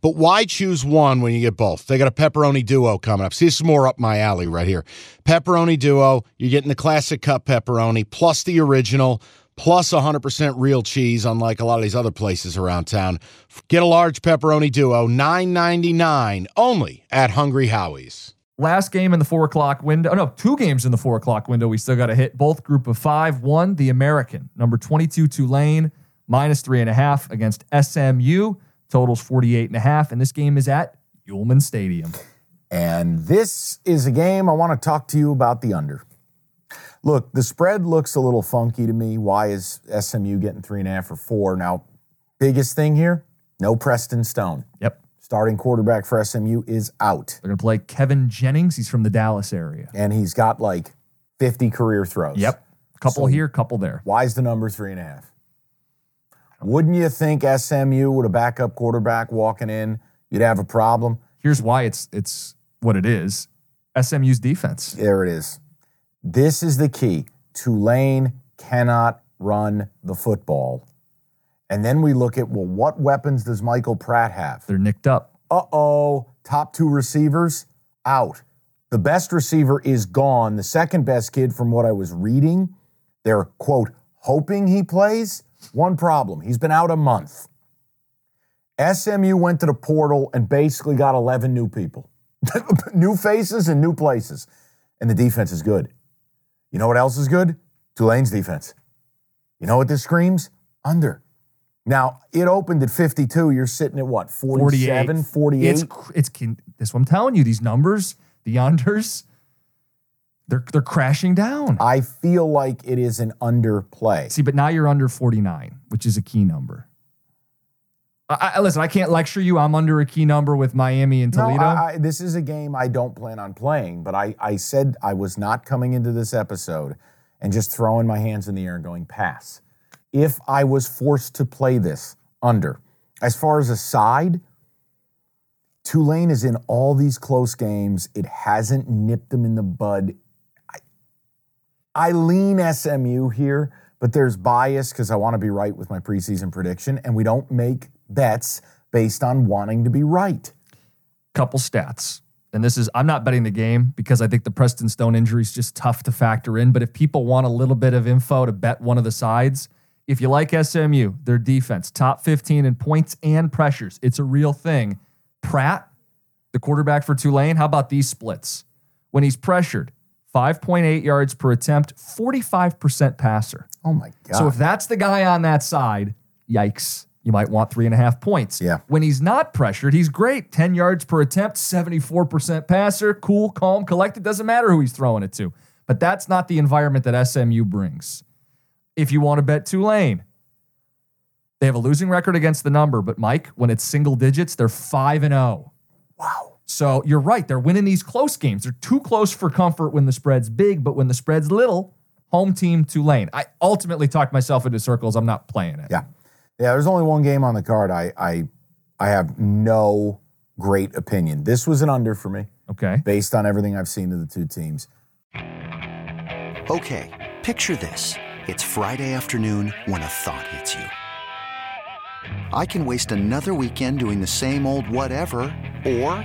But why choose one when you get both? They got a pepperoni duo coming up. See, this is more up my alley right here. Pepperoni duo, you're getting the classic cup pepperoni, plus the original, plus 100% real cheese, unlike a lot of these other places around town. Get a large pepperoni duo, $9.99, only at Hungry Howie's. Last game in the 4 o'clock window. No, two games in the 4 o'clock window. We still got to hit both group of five. One, the American, number 22, Tulane, -3.5 against SMU. Totals 48.5, and this game is at Yulman Stadium. And this is a game I want to talk to you about the under. Look, the spread looks a little funky to me. Why is SMU getting 3.5 or 4? Now, biggest thing here, no Preston Stone. Yep. Starting quarterback for SMU is out. They're going to play Kevin Jennings. He's from the Dallas area. And he's got like 50 career throws. Yep. Couple so here, couple there. Why is the number 3.5? Wouldn't you think SMU with a backup quarterback walking in, you'd have a problem? Here's why it's what it is. SMU's defense. There it is. This is the key. Tulane cannot run the football. And then we look at, well, what weapons does Michael Pratt have? They're nicked up. Uh-oh. Top two receivers, out. The best receiver is gone. The second best kid, from what I was reading, they're, quote, hoping he plays. One problem. He's been out a month. SMU went to the portal and basically got 11 new people. New faces and new places. And the defense is good. You know what else is good? Tulane's defense. You know what this screams? Under. Now, it opened at 52. You're sitting at what? 47, 48? That's what I'm telling you. These numbers, the unders, They're crashing down. I feel like it is an underplay. See, but now you're under 49, which is a key number. Listen, I can't lecture you. I'm under a key number with Miami and Toledo. No, this is a game I don't plan on playing, but I said I was not coming into this episode and just throwing my hands in the air and going pass. If I was forced to play this, under. As far as a side, Tulane is in all these close games. It hasn't nipped them in the bud. I lean SMU here, but there's bias because I want to be right with my preseason prediction, and we don't make bets based on wanting to be right. Couple stats. And this is, I'm not betting the game because I think the Preston Stone injury is just tough to factor in. But if people want a little bit of info to bet one of the sides, if you like SMU, their defense, top 15 in points and pressures. It's a real thing. Pratt, the quarterback for Tulane, how about these splits? When he's pressured, 5.8 yards per attempt, 45% passer. Oh, my God. So if that's the guy on that side, yikes, you might want 3.5 points. Yeah. When he's not pressured, he's great. 10 yards per attempt, 74% passer, cool, calm, collected. Doesn't matter who he's throwing it to. But that's not the environment that SMU brings. If you want to bet Tulane, they have a losing record against the number. But, Mike, when it's single digits, they're 5-0. Wow. So you're right. They're winning these close games. They're too close for comfort when the spread's big, but when the spread's little, home team Tulane. I ultimately talked myself into circles. I'm not playing it. Yeah. Yeah, there's only one game on the card. I have no great opinion. This was an under for me. Okay. Based on everything I've seen of the two teams. Okay, picture this. It's Friday afternoon when a thought hits you. I can waste another weekend doing the same old whatever, or